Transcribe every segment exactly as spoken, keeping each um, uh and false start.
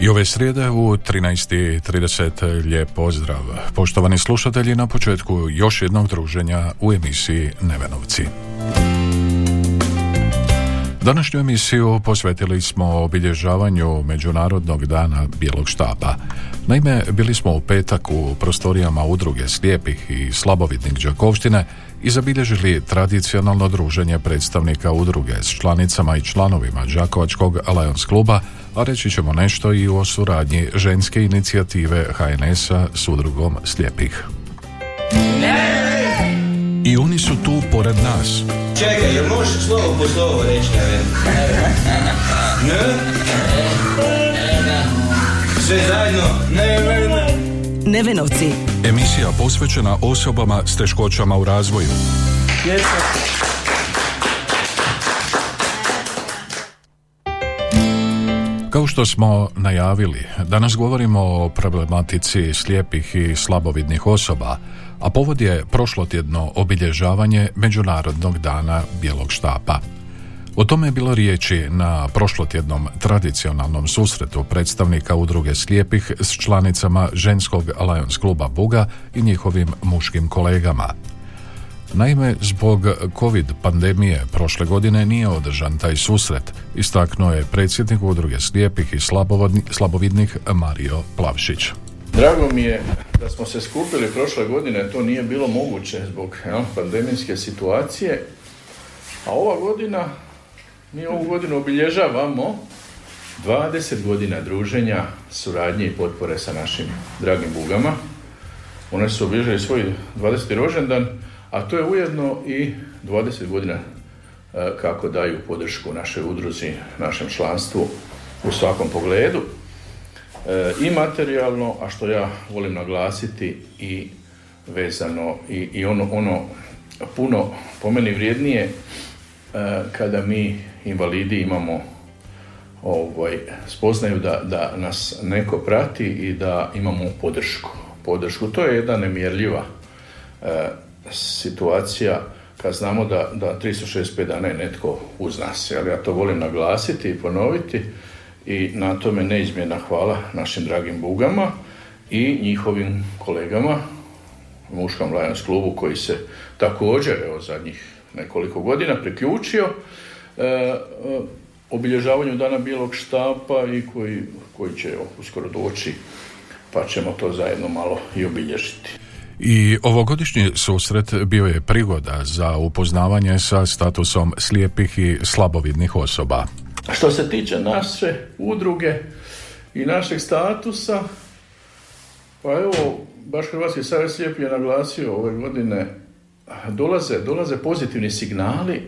I ove srijede u trinaest i trideset lijep pozdrav. Poštovani slušatelji, na početku još jednog druženja u emisiji Nevenovci. Današnju emisiju posvetili smo obilježavanju Međunarodnog dana Bijelog štapa. Naime, bili smo u petak u prostorijama udruge slijepih i slabovidnih Đakovštine i zabilježili tradicionalno druženje predstavnika udruge s članicama i članovima Đakovačkog Alliance kluba, a reći ćemo nešto i o suradnji ženske inicijative ha en es a s udrugom slijepih. I oni su tu pored nas. Čekaj, jel možeš slovo po slovo reći? Ne? Sve zajedno. Nevenovci. Emisija posvećena osobama s teškoćama u razvoju. Kao što smo najavili, danas govorimo o problematici slijepih i slabovidnih osoba, a povod je prošlotjedno obilježavanje Međunarodnog dana Bijelog štapa. O tome je bilo riječi na prošlotjednom tradicionalnom susretu predstavnika udruge slijepih s članicama ženskog Alliance kluba Buga i njihovim muškim kolegama. Naime, zbog COVID pandemije prošle godine nije održan taj susret, istaknuo je predsjednik udruge slijepih i slabovidnih Mario Plavšić. Drago mi je da smo se skupili prošle godine, to nije bilo moguće zbog ja, pandemijske situacije, a ova godina, mi ovu godinu obilježavamo dvadeset godina druženja, suradnje i potpore sa našim dragim Bugama. One su obilježili svoj dvadeseti rođendan, a to je ujedno i dvadeset godina kako daju podršku našoj udruzi, našem članstvu u svakom pogledu. I materijalno, a što ja volim naglasiti, i vezano, i, i ono, ono puno po meni vrijednije, kada mi invalidi imamo ovaj, spoznaju da, da nas neko prati i da imamo podršku. podršku. To je jedna nemjerljiva situacija kad znamo da, da tristo šezdeset pet dana je netko uz nas. Ali ja to volim naglasiti i ponoviti i na tome neizmjerna hvala našim dragim Bugama i njihovim kolegama u muškom Lions klubu koji se također evo, zadnjih nekoliko godina priključio e, obilježavanju Dana Bijelog štapa i koji, koji će evo, uskoro doći, pa ćemo to zajedno malo i obilježiti. I ovogodišnji susret bio je prigoda za upoznavanje sa statusom slijepih i slabovidnih osoba. Što se tiče naše udruge i našeg statusa, pa evo, baš Hrvatski savez slijepih je naglasio ove godine, dolaze, dolaze pozitivni signali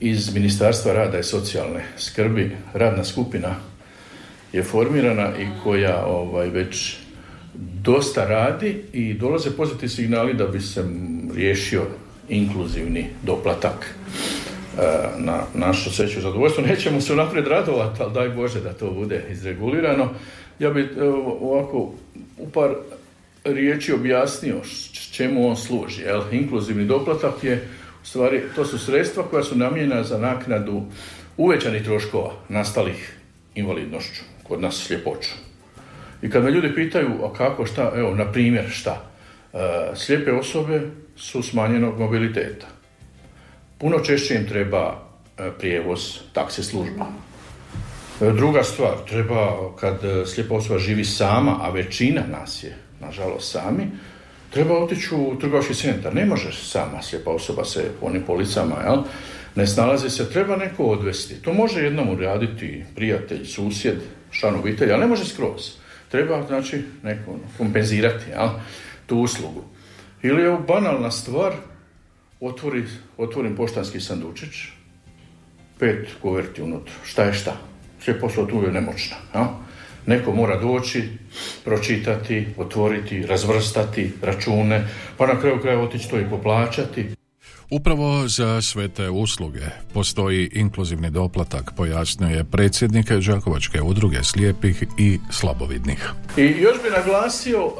iz Ministarstva rada i socijalne skrbi. Radna skupina je formirana i koja ovaj, već dosta radi i dolaze pozitivni signali da bi se riješio inkluzivni doplatak. Na našu sreću i zadovoljstvo nećemo se unaprijed radovati, ali daj Bože da to bude izregulirano. Ja bih ovako u par riječi objasnio čemu on služi. Jel? Inkluzivni doplatak je u stvari, to su sredstva koja su namijenjena za naknadu uvećanih troškova nastalih invalidnošću, kod nas sljepoću. I kad me ljudi pitaju a kako, šta, evo, na primjer šta, e, slijepe osobe su smanjenog mobiliteta. Puno češće im treba prijevoz, taksi služba. Druga stvar, treba kad slijepa osoba živi sama, a većina nas je, nažalost, sami, treba otići u trgovački centar. Ne može sama slijepa osoba se onim policama, jel? Ne snalazi se, treba neko odvesti. To može jednom uraditi prijatelj, susjed, član obitelji, ali ne može skroz. Treba, znači, neko kompenzirati jel? Tu uslugu. Ili je banalna stvar, otvori, otvorim poštanski sandučić, pet kuverti unutra, šta je šta, sve posao tu je nemoćna. Ja? Neko mora doći, pročitati, otvoriti, razvrstati račune, pa na kraju kraja otići to i poplaćati. Upravo za sve te usluge postoji inkluzivni doplatak, pojasnjuje predsjednik Đakovačke udruge slijepih i slabovidnih. I još bi naglasio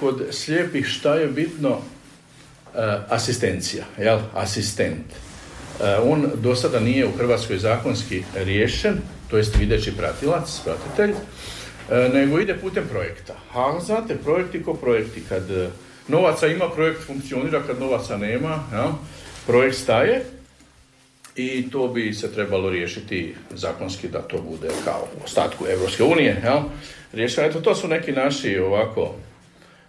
kod slijepih šta je bitno, asistencija, jel? Asistent. On do sada nije u Hrvatskoj zakonski riješen, to jest videći pratilac, pratitelj, nego ide putem projekta. A znate, projekti ko projekti, kad novaca ima, projekt funkcionira, kad novaca nema, ja, projekt staje i to bi se trebalo riješiti zakonski da to bude kao u ostatku Europske unije. Ja. Riješeno, eto, to su neki naši ovako,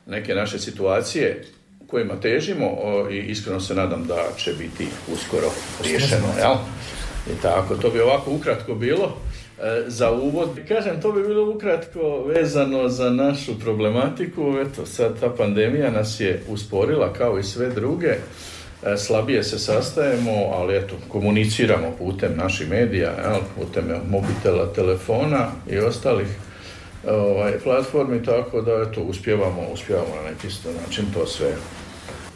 neke naše situacije kojima težimo o, i iskreno se nadam da će biti uskoro riješeno. Ja. I tako, to bi ovako ukratko bilo e, za uvod. Kažem, to bi bilo ukratko vezano za našu problematiku. Eto, sad ta pandemija nas je usporila kao i sve druge. E, slabije se sastajemo, ali eto, komuniciramo putem naših medija, ja, putem mobitela, telefona i ostalih ovaj, platformi, tako da eto, uspjevamo, uspjevamo na neki način to sve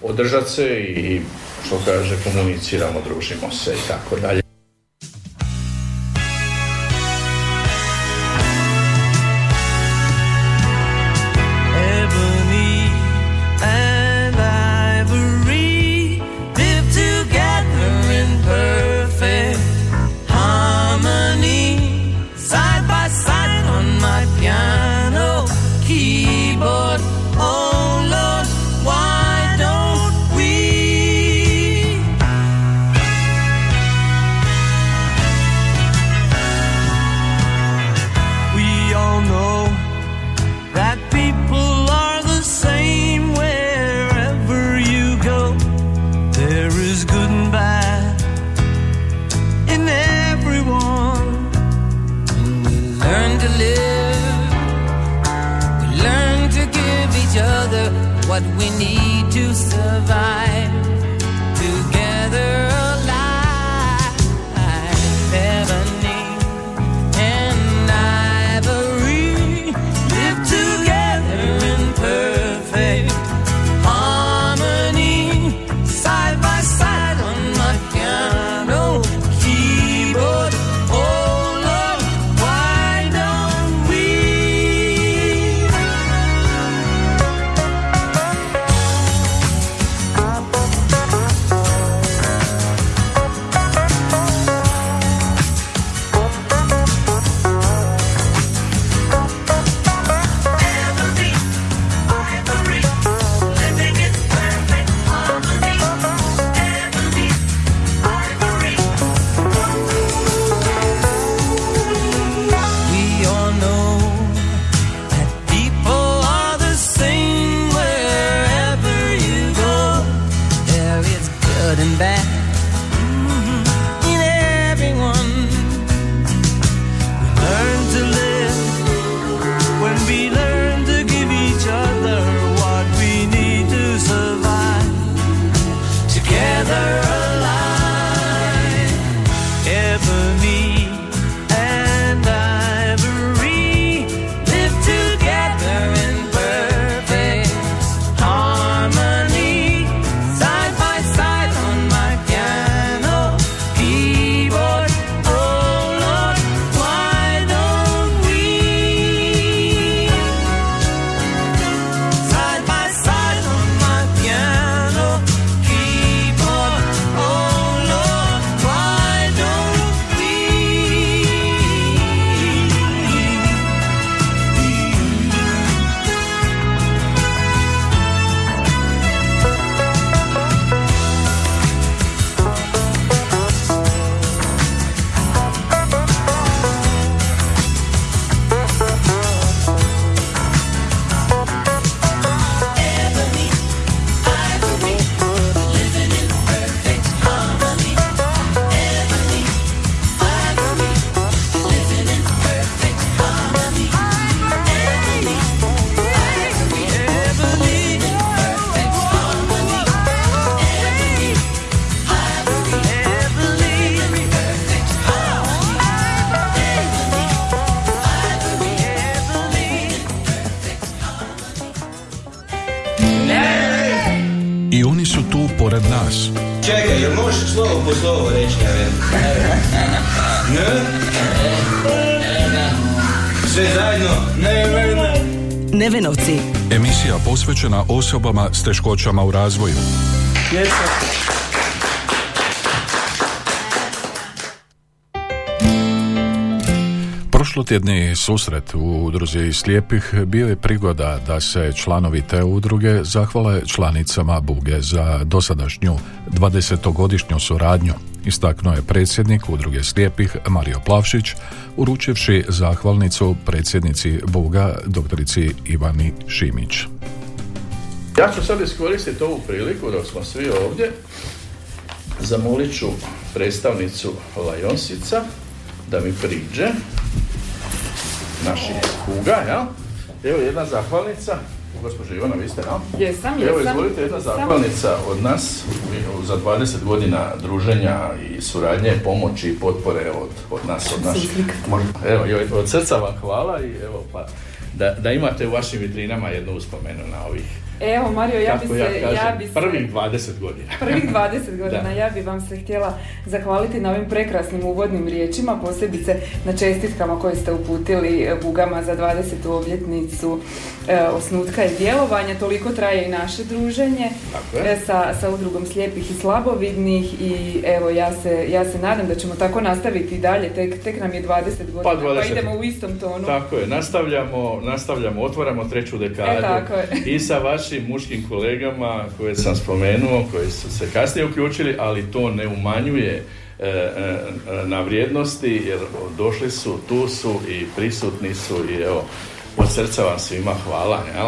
održati se i, što kaže, komuniciramo, družimo se i tako dalje. What we need to survive, together alive. Ebony and ivory live together in perfect harmony, side by side on my piano keyboard. Oh Lord, why don't we? Bye. I oni su tu pored nas. Čekaj, jel možeš slovo po slovo reći? Ne? Sve zajedno? Nevenovci. Emisija posvećena osobama s teškoćama u razvoju. Prošlotjedni susret u udruzi slijepih bio je prigoda da se članovi te udruge zahvale članicama Buge za dosadašnju dvadesetogodišnju suradnju, istaknuo je predsjednik udruge slijepih Mario Plavšić, uručivši zahvalnicu predsjednici Buga doktorici Ivani Šimić. Ja ću sad iskoristiti ovu priliku dok smo svi ovdje, zamolit ću predstavnicu Lajonsica da mi priđe, naših kuga, ja? Evo jedna zahvalnica. Gospođo Ivana, vi ste, ja? Jesam, jesam. Evo, izvolite, jedna zahvalnica od nas za dvadeset godina druženja i suradnje, pomoći i potpore od, od nas, od naših. Evo, od srca vam hvala i evo, pa, da, da imate u vašim vitrinama jednu uspomenu na ovih. Evo, Mario, ja bi se... Ja kažem, ja bi se prvih dvadeset godina. Prvih dvadeset godina, ja bi vam se htjela zahvaliti na ovim prekrasnim uvodnim riječima, posebice na čestitkama koje ste uputili Bugama za dvadesetu obljetnicu e, osnutka i djelovanja. Toliko traje i naše druženje e, sa, sa udrugom slijepih i slabovidnih i evo, ja se, ja se nadam da ćemo tako nastaviti i dalje, tek, tek nam je dvadeset godina, pa, dvadeset. Pa idemo u istom tonu. Tako je, nastavljamo, nastavljamo otvaramo treću dekadu. E, tako je. I sa vaš našim muškim kolegama koje sam spomenuo, koji su se kasnije uključili, ali to ne umanjuje e, e, na vrijednosti, jer došli su, tu su i prisutni su i evo, od srca vam svima hvala, jel?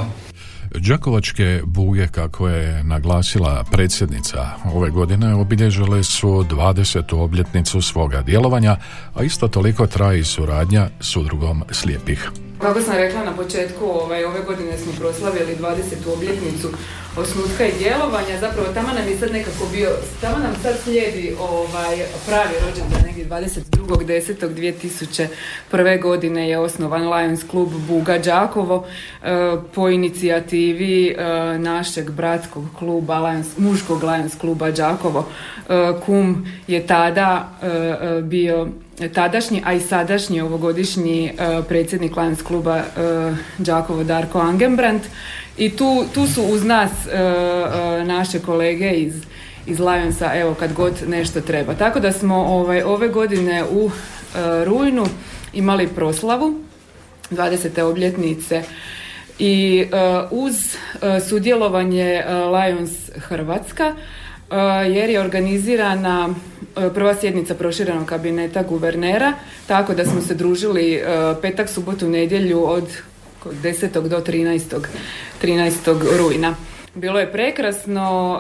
Đakovačke Buge, kako je naglasila predsjednica, ove godine obilježile su dvadesetu obljetnicu svoga djelovanja, a isto toliko traje i suradnja s udrugom slijepih. Kako sam rekla na početku, ovaj, ove godine smo proslavili dvadesetu obljetnicu osnutka i djelovanja. Zapravo tamo nam je sad nekako bio, tamo nam sad slijedi ovaj, pravi rođendan, negdje dvadeset drugog desetog dvije tisuće prve. godine je osnovan Lions klub Buga Đakovo eh, po inicijativi eh, našeg bratskog kluba, Lions, muškog Lions kluba Đakovo. Eh, kum je tada eh, bio... tadašnji, a i sadašnji ovogodišnji uh, predsjednik Lions kluba uh, Đakovo Darko Angenbrandt i tu, tu su uz nas uh, uh, naše kolege iz, iz Lionsa, evo, kad god nešto treba. Tako da smo ovaj, ove godine u uh, rujnu imali proslavu dvadesete obljetnice i uh, uz uh, sudjelovanje uh, Lions Hrvatska, jer je organizirana prva sjednica proširenog kabineta guvernera, tako da smo se družili petak, subotu, nedjelju od desetog do trinaestog rujna. Bilo je prekrasno,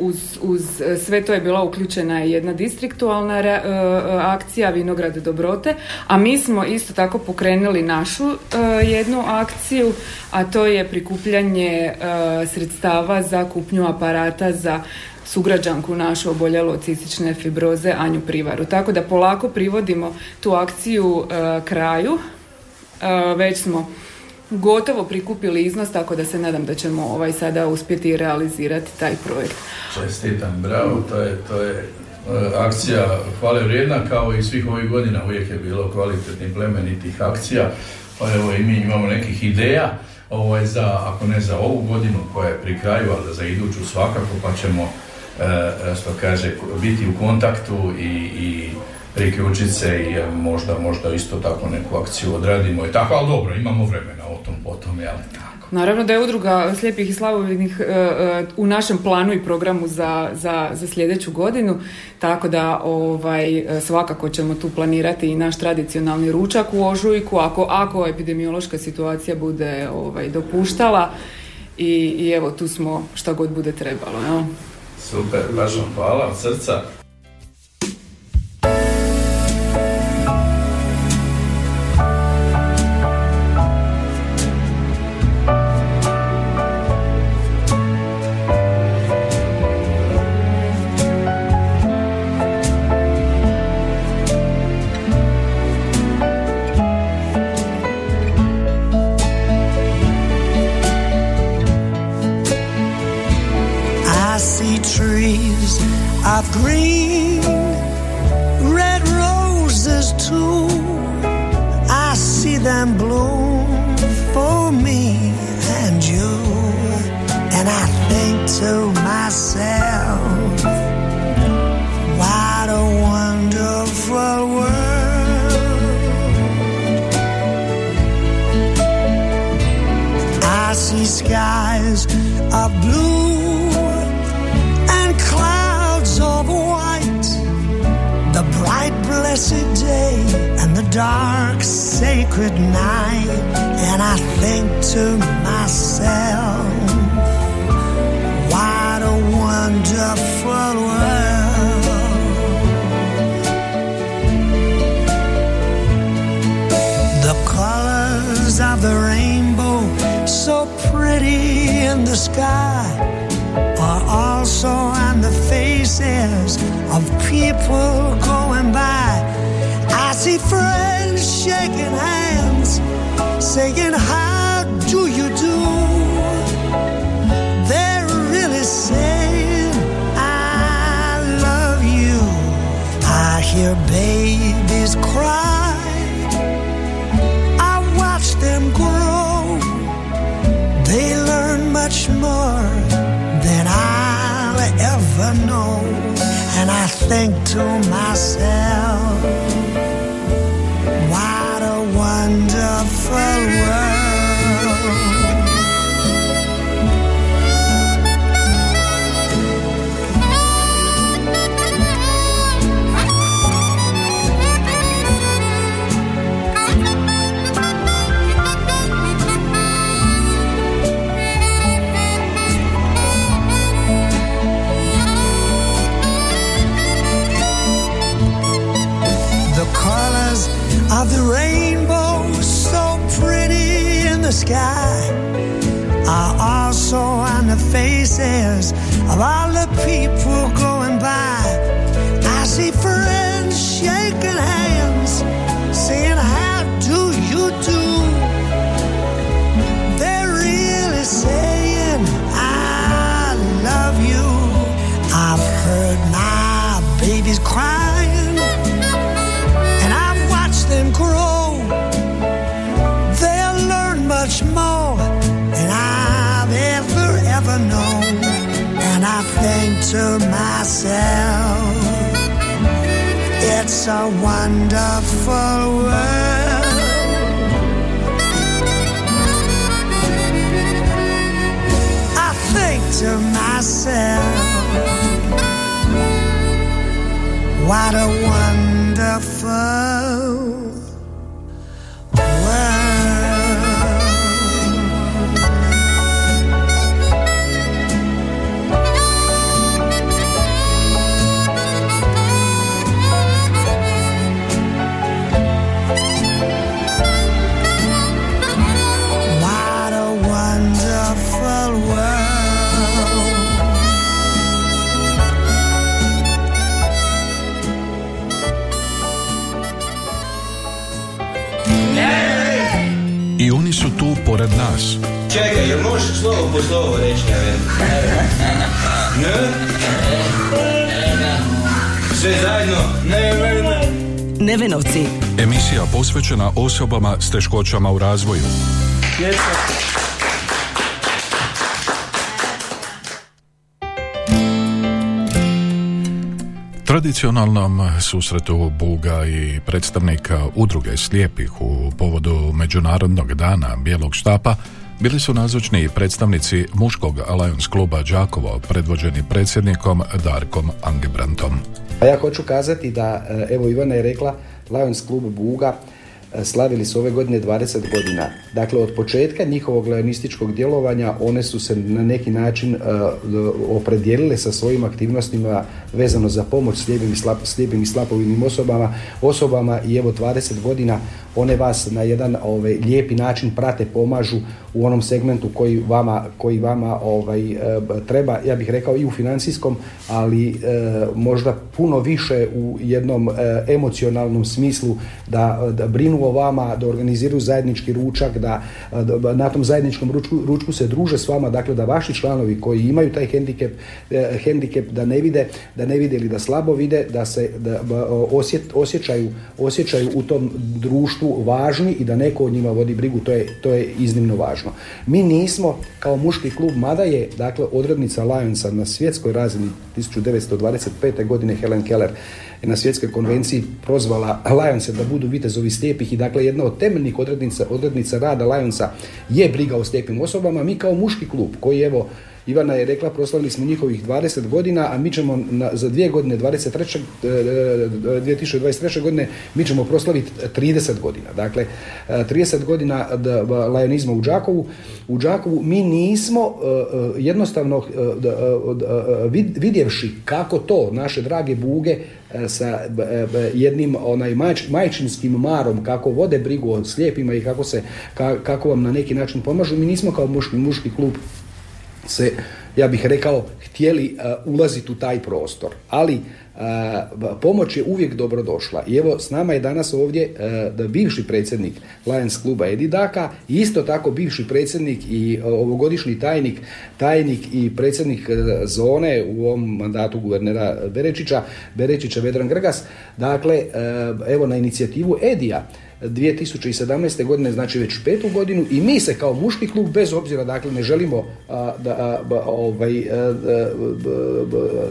uz, uz sve to je bila uključena jedna distriktualna re, akcija Vinograd Dobrote, a mi smo isto tako pokrenuli našu jednu akciju, a to je prikupljanje sredstava za kupnju aparata za sugrađanku našu oboljelu od cistične fibroze Anju Privaru. Tako da polako privodimo tu akciju e, kraju. E, već smo gotovo prikupili iznos, tako da se nadam da ćemo ovaj sada uspjeti realizirati taj projekt. Čestitam, bravo, to je, to je e, akcija hvale vrijedna, kao i svih ovih godina uvijek je bilo kvalitetnih plemenitih akcija, pa evo i mi imamo nekih ideja. Ovo je za, ako ne za ovu godinu koja je pri kraju, ali za iduću svakako, pa ćemo e, što kaže, biti u kontaktu i, i priključiti se i možda, možda isto tako neku akciju odradimo i tako, ali dobro, imamo vremena o tom potom, jel tako? Naravno da je udruga slijepih i slabovidnih e, e, u našem planu i programu za, za, za sljedeću godinu, tako da ovaj, svakako ćemo tu planirati i naš tradicionalni ručak u ožujku, ako, ako epidemiološka situacija bude ovaj, dopuštala i, i evo tu smo šta god bude trebalo. No? Super, baš vam hvala od srca. I I've green, red roses too. I see them bloom for me and you. And I think to myself, what a wonderful world. I see skies of blue and clouds of white, the bright blessed day and the dark sacred night. And I think to myself, what a wonderful world. The colors of the rainbow, so pretty in the sky, also on the faces of people going by. I see friends shaking hands, saying, how do you do? They're really saying, I love you. I hear babies cry, I watch them grow. They learn much more than I'll ever know. And I think to myself, what a wonderful world. Of the rainbow, so pretty in the sky, are also on the faces of all the people going by. I see friends shaking hands, saying, how do you do? They're really saying, I love you. I've heard my babies cry, grow. They'll learn much more than I've ever, ever known. And I think to myself, it's a wonderful world. I think to myself, what a wonderful world. I oni su tu pored nas. Čekaj, jel možeš slovo po slovo reći? Ne? Sve zajedno. Nevenovci. Emisija posvećena osobama s teškoćama u razvoju. Tradicionalnom susretu Buga i predstavnika udruge slijepih u povodu Međunarodnog dana Bijelog štapa bili su nazočni predstavnici muškog Alliance kluba Đakovo predvođeni predsjednikom Darkom Angebrantom. A ja hoću kazati da, evo Ivana je rekla, Alliance klub Buga slavili su ove godine dvadeset godina. Dakle, od početka njihovog lajonističkog djelovanja one su se na neki način uh, opredijelile sa svojim aktivnostima vezano za pomoć slijepim i, slap, slijepim i slabovidnim osobama, osobama i evo dvadeset godina one vas na jedan ovaj, lijepi način prate, pomažu u onom segmentu koji vama, koji vama ovaj, treba, ja bih rekao i u financijskom, ali e, možda puno više u jednom e, emocionalnom smislu, da, da brinu o vama, da organiziraju zajednički ručak, da, da na tom zajedničkom ručku, ručku se druže s vama, dakle da vaši članovi koji imaju taj hendikep, e, hendikep da ne vide, da ne vide ili da slabo vide, da se da, osjet, osjećaju, osjećaju u tom društvu važni i da neko o njima vodi brigu, to je, to je iznimno važno. Mi nismo kao muški klub, mada je dakle odrednica Lionsa na svjetskoj razini tisuću devetsto dvadeset pete. godine Helen Keller je na svjetskoj konvenciji prozvala Lionse da budu vitezovi slijepih i dakle jedna od temeljnih odrednica, odrednica rada Lionsa je briga o slijepim osobama. Mi kao muški klub koji evo Ivana je rekla, proslavili smo njihovih dvadeset godina, a mi ćemo na, za dvije godine, dvadeset treće, dvije tisuće dvadeset treće. godine, mi ćemo proslaviti trideset godina. Dakle, trideset godina lajonizma u Đakovu. U Đakovu mi nismo jednostavno vidjevši kako to naše drage buge sa jednim onaj majčinskim marom, kako vode brigu o slijepima i kako, se, kako vam na neki način pomažu, mi nismo kao muški, muški klub se, ja bih rekao, htjeli uh, ulaziti u taj prostor, ali uh, pomoć je uvijek dobrodošla. I evo, s nama je danas ovdje uh, da bivši predsjednik Lions kluba Edi Daka, isto tako bivši predsjednik i uh, ovogodišnji tajnik, tajnik i predsjednik uh, zone u ovom mandatu guvernera Berečića, Berečića Vedran Grgas. Dakle, uh, evo na inicijativu Edija, dvije tisuće sedamnaeste. godine, znači već petu godinu, i mi se kao muški klub, bez obzira, dakle, ne želimo a, da, a, ovaj, a,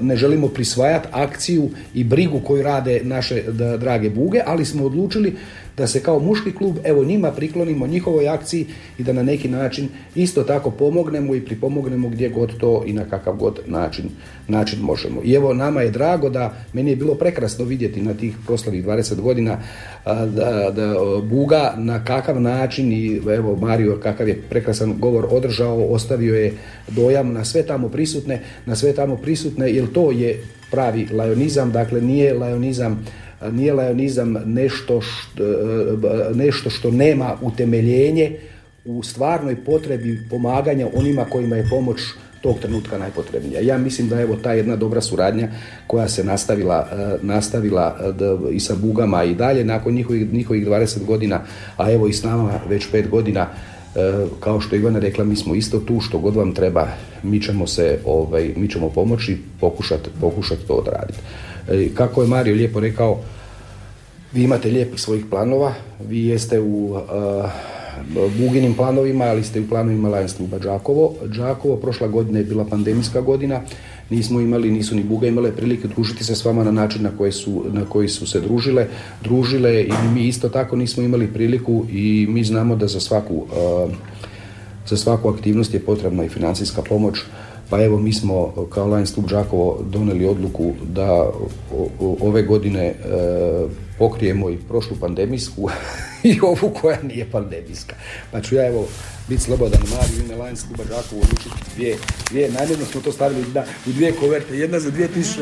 ne želimo prisvajati akciju i brigu koju rade naše da, drage buge, ali smo odlučili da se kao muški klub, evo, njima priklonimo, njihovoj akciji, i da na neki način isto tako pomognemo i pripomognemo gdje god to i na kakav god način, način možemo. I evo, nama je drago da, meni je bilo prekrasno vidjeti na tih proslavih dvadeset godina a, da, da buga na kakav način, i evo Mario kakav je prekrasan govor održao, ostavio je dojam na sve tamo prisutne, na sve tamo prisutne, jer to je pravi lajonizam, dakle nije lajonizam Nije lajonizam nešto što, nešto što nema utemeljenje u stvarnoj potrebi pomaganja onima kojima je pomoć tog trenutka najpotrebnija. Ja mislim da evo ta jedna dobra suradnja koja se nastavila, nastavila i sa bugama i dalje nakon njihovih, njihovih dvadeset godina, a evo i s nama već pet godina, kao što je Ivana rekla, mi smo isto tu, što god vam treba, mi ćemo se, ovaj, mi ćemo pomoći, pokušati pokušat to odraditi. Kako je Mario lijepo rekao, vi imate lijepih svojih planova, vi jeste u uh, buginim planovima, ali ste u planovima Lions kluba Đakovo. Đakovo prošla godina je bila pandemijska godina, nismo imali, nisu ni buge imale prilike družiti se s vama na način na koji su, na koji su se družile, družile i mi isto tako nismo imali priliku, i mi znamo da za svaku, uh, za svaku aktivnost je potrebna i financijska pomoć. Pa evo, mi smo kao Lions klub Đakovo donijeli odluku da ove godine e, pokrijemo i prošlu pandemijsku i ovu koja nije pandemijska. Pa ću ja evo biti slobodan, Mariju, u ime Lions kluba Đakovo odlučiti dvije, dvije, namjerno smo to stavili na, u dvije koverte, jedna za dvije tisuće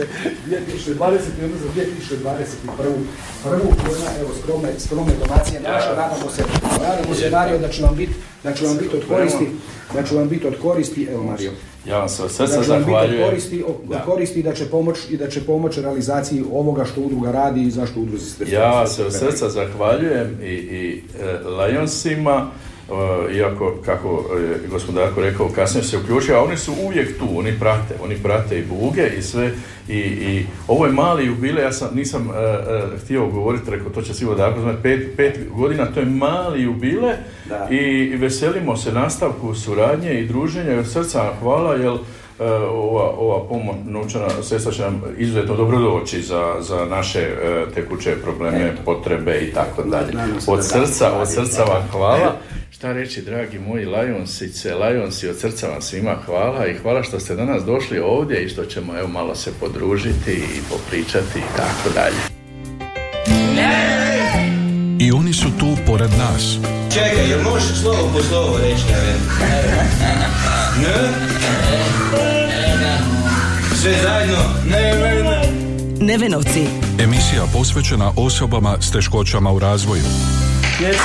dvadeset, jedna za dvije tisuće dvadeset prvu. Prvu koja, evo, skromne, skromne donacije naša, nadamo se, nadamo se, Mario, da će vam biti da ću vam biti od koristi, da ću vam biti od koristi, evo Mario. Ja vam se srca zahvaljujem. Koristi, koristi da će pomoć i da će pomoć realizaciji ovoga što udruga radi i zašto udruzi srca. Ja vam se srca zahvaljujem i, i e, Lionsima, e, iako, kako je gospodin Darko rekao, kasnije se uključio, a oni su uvijek tu, oni prate, oni prate i buge i sve, i, i ovo je mali jubilej, ja sam, nisam e, e, htio govoriti, rekao, to će sigurno Darko znati, pet, pet godina, to je mali jubilej. Da. I veselimo se nastavku suradnje i druženja, jer srca hvala, jer e, ova, ova pomoć novčana sredstva će nam izuzetno dobro doći za, za naše e, tekuće probleme, e. potrebe i tako dalje. Od srca, od srca vam hvala. Šta reći, dragi moji Lionsice, Lionsi, od srca vam svima hvala, i hvala što ste danas došli ovdje i što ćemo evo malo se podružiti i popričati i tako dalje. I oni su tu pored nas. Čekaj, jel možeš slovo po slovo reći? Ne? Sve zajedno? Nevena. Nevenovci. Emisija posvećena osobama s teškoćama u razvoju. Yes.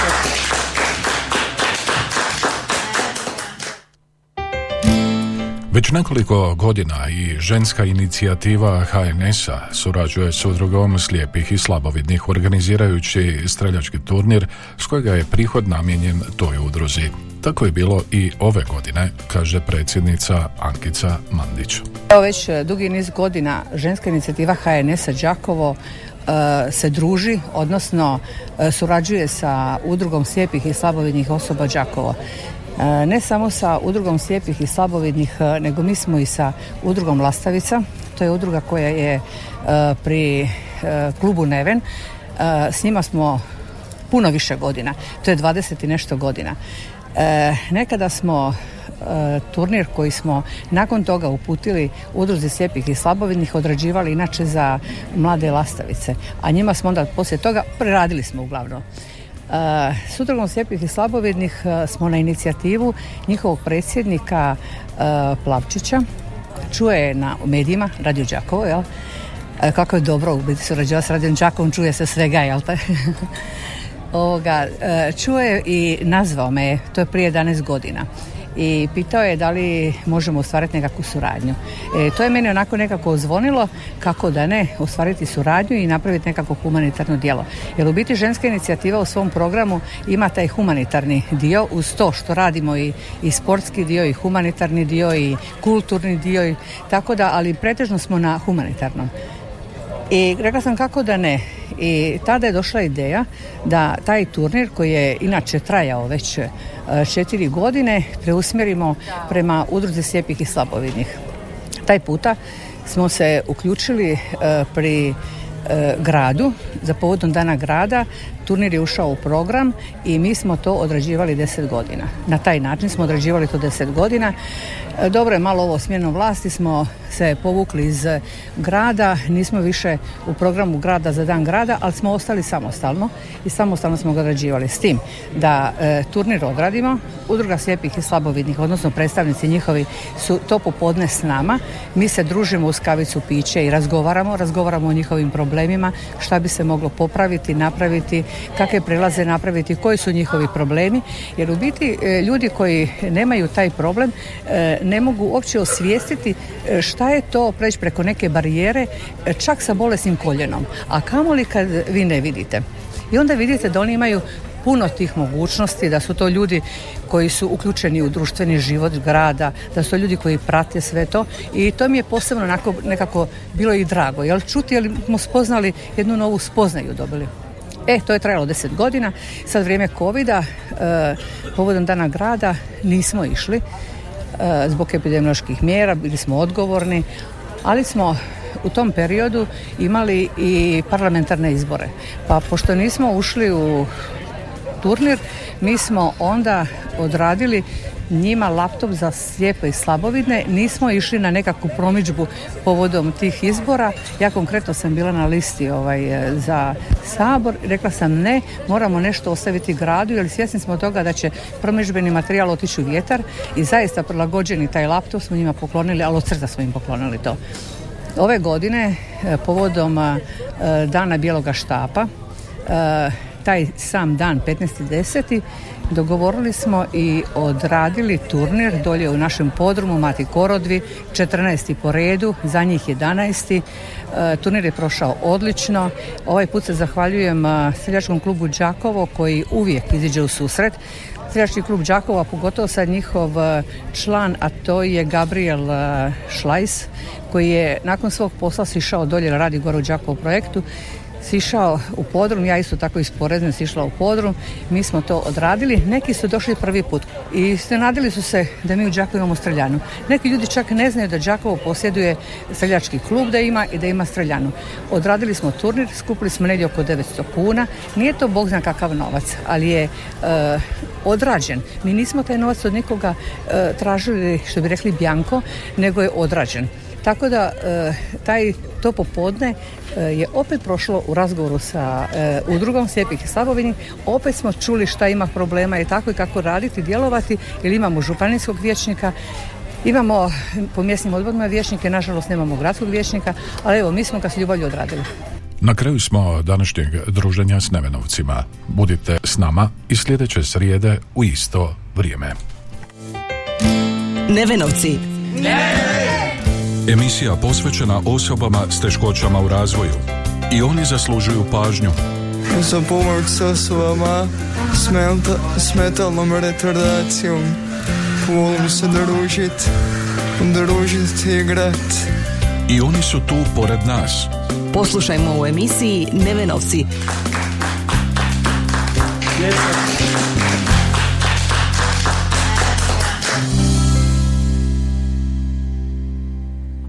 Već nekoliko godina i ženska inicijativa ha en es-a surađuje s udrugom slijepih i slabovidnih organizirajući streljački turnir s kojega je prihod namijenjen toj udruzi. Tako je bilo i ove godine, kaže predsjednica Ankica Mandić. Evo već dugi niz godina ženska inicijativa ha en es-a Đakovo se druži, odnosno surađuje sa udrugom slijepih i slabovidnih osoba Đakovo. Ne samo sa udrugom slijepih i slabovidnih, nego mi smo i sa udrugom Lastavica. To je udruga koja je pri klubu Neven. S njima smo puno više godina. To je dvadeset i nešto godina. Nekada smo turnir koji smo nakon toga uputili udruzi slijepih i slabovidnih odrađivali inače za mlade Lastavice. A njima smo onda poslije toga preradili smo uglavnom. S udrugom slijepih i slabovidnih smo na inicijativu njihovog predsjednika Plavčića. Čuje na medijima Radio Đakovo, jel? Kako je dobro biti surađivala s Radio Đakovom, čuje se svega, jel te? Ovoga, čuje i nazvao me, to je prije jedanaest godina. I pitao je da li možemo ostvariti nekakvu suradnju. E, to je meni onako nekako ozvonilo kako da ne ostvariti suradnju i napraviti nekako humanitarno djelo. Jer u biti ženska inicijativa u svom programu ima taj humanitarni dio uz to što radimo i, i sportski dio i humanitarni dio i kulturni dio i tako da, ali pretežno smo na humanitarnom. I rekla sam kako da ne. I tada je došla ideja da taj turnir koji je inače trajao već četiri godine preusmjerimo prema udruzi slijepih i slabovidnih. Taj puta smo se uključili pri gradu, za povodom dana grada turnir je ušao u program i mi smo to odrađivali deset godina. Na taj način smo odrađivali to deset godina. Dobro je malo ovo smjenom vlasti smo se povukli iz grada, nismo više u programu grada za dan grada, ali smo ostali samostalno i samostalno smo ga odrađivali s tim da e, turnir odradimo. Udruga slijepih i slabovidnih, odnosno predstavnici njihovi su to popodne s nama. Mi se družimo uz kavicu piće i razgovaramo, razgovaramo o njihovim problemima, šta bi se moglo popraviti, napraviti, kakve prelaze napraviti, koji su njihovi problemi, jer u biti e, ljudi koji nemaju taj problem e, ne mogu uopće osvijestiti šta je to preći preko neke barijere, čak sa bolesnim koljenom, a kamoli kad vi ne vidite. I onda vidite da oni imaju puno tih mogućnosti, da su to ljudi koji su uključeni u društveni život grada, da su to ljudi koji prate sve to i to mi je posebno onako, nekako bilo i drago, jel čuti, jel smo spoznali jednu novu spoznaju dobili. E, to je trajalo deset godina, sad vrijeme covida, eh, povodom dana grada nismo išli, zbog epidemioloških mjera, bili smo odgovorni, ali smo u tom periodu imali i parlamentarne izbore. Pa pošto nismo ušli u turnir, mi smo onda odradili njima laptop za slijepe i slabovidne, nismo išli na nekakvu promidžbu povodom tih izbora. Ja konkretno sam bila na listi ovaj, za Sabor, rekla sam ne, moramo nešto ostaviti gradu jer svjesni smo toga da će promidžbeni materijal otići u vjetar i zaista prilagođeni taj laptop smo njima poklonili, ali od srca smo im poklonili to. Ove godine povodom eh, Dana bijeloga štapa, eh, taj sam dan petnaesti deseti dogovorili smo i odradili turnir dolje u našem podrumu Mati Korodvi, četrnaesti po redu, za njih jedanaesti. E, turnir je prošao odlično. Ovaj put se zahvaljujem Streljačkom klubu Đakovo koji uvijek iziđe u susret. Streljački klub Đakova, pogotovo sad njihov član, a to je Gabriel Šlajs, koji je nakon svog posla sišao dolje na Radi gore u Đakovu projektu. Sišao u podrum, ja isto tako iz Porezne sišla u podrum, mi smo to odradili, neki su došli prvi put i iznenadili su se da mi u Đakovu imamo streljanu. Neki ljudi čak ne znaju da Đakovo posjeduje streljački klub da ima i da ima streljanu. Odradili smo turnir, skupili smo negdje oko devetsto kuna, nije to bog zna kakav novac, ali je e, odrađen. Mi nismo taj novac od nikoga e, tražili, što bi rekli bjanko, nego je odrađen. Tako da taj, to popodne je opet prošlo u razgovoru sa udrugom slijepih i slabovidnih. Opet smo čuli šta ima problema i tako i kako raditi, djelovati, jer imamo županijskog vijećnika, imamo po mjesnim odborima vijećnike, nažalost nemamo gradskog vijećnika, ali evo mi smo ga s ljubavlju odradili. Na kraju smo današnjeg druženja s Nevenovcima. Budite s nama i sljedeće srijede u isto vrijeme. Nevenovci. Emisija posvećena osobama s teškoćama u razvoju. I oni zaslužuju pažnju. Za pomoć s osobama s, menta, s metalnom retardacijom. Volim se družiti, družiti i igrati. I oni su tu pored nas. Poslušajmo u emisiji Nevenovci.